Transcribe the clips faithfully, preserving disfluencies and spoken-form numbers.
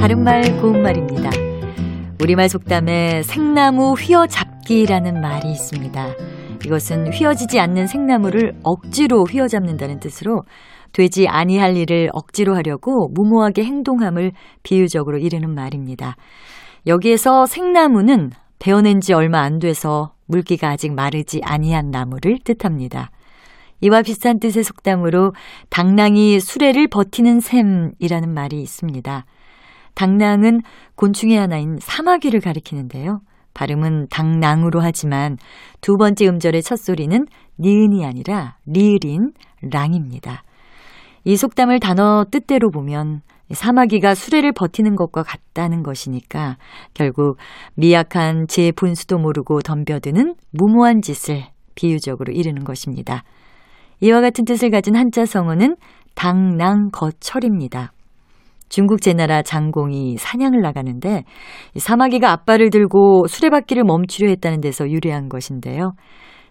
바른말 고운말입니다. 우리말 속담에 생나무 휘어잡기라는 말이 있습니다. 이것은 휘어지지 않는 생나무를 억지로 휘어잡는다는 뜻으로 되지 아니할 일을 억지로 하려고 무모하게 행동함을 비유적으로 이르는 말입니다. 여기에서 생나무는 베어낸 지 얼마 안 돼서 물기가 아직 마르지 아니한 나무를 뜻합니다. 이와 비슷한 뜻의 속담으로 당랑이 수레를 버티는 셈이라는 말이 있습니다. 당랑은 곤충의 하나인 사마귀를 가리키는데요. 발음은 당랑으로 하지만 두 번째 음절의 첫 소리는 니은이 아니라 리을인 랑입니다. 이 속담을 단어 뜻대로 보면 사마귀가 수레를 버티는 것과 같다는 것이니까 결국 미약한 제 본수도 모르고 덤벼드는 무모한 짓을 비유적으로 이르는 것입니다. 이와 같은 뜻을 가진 한자 성어는 당랑거철입니다. 중국 제나라 장공이 사냥을 나가는데 사마귀가 앞발을 들고 수레바퀴를 멈추려 했다는 데서 유래한 것인데요.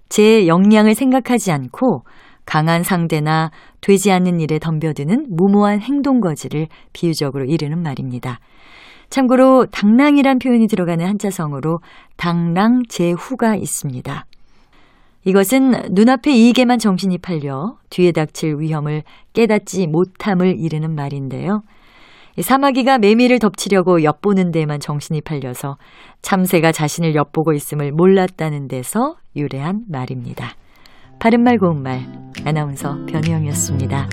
제 역량을 생각하지 않고 강한 상대나 되지 않는 일에 덤벼드는 무모한 행동거지를 비유적으로 이르는 말입니다. 참고로 당랑이란 표현이 들어가는 한자성어로 당랑제후가 있습니다. 이것은 눈앞의 이익에만 정신이 팔려 뒤에 닥칠 위험을 깨닫지 못함을 이르는 말인데요. 사마귀가 매미를 덮치려고 엿보는 데에만 정신이 팔려서 참새가 자신을 엿보고 있음을 몰랐다는 데서 유래한 말입니다. 바른말 고운말 아나운서 변희영이었습니다.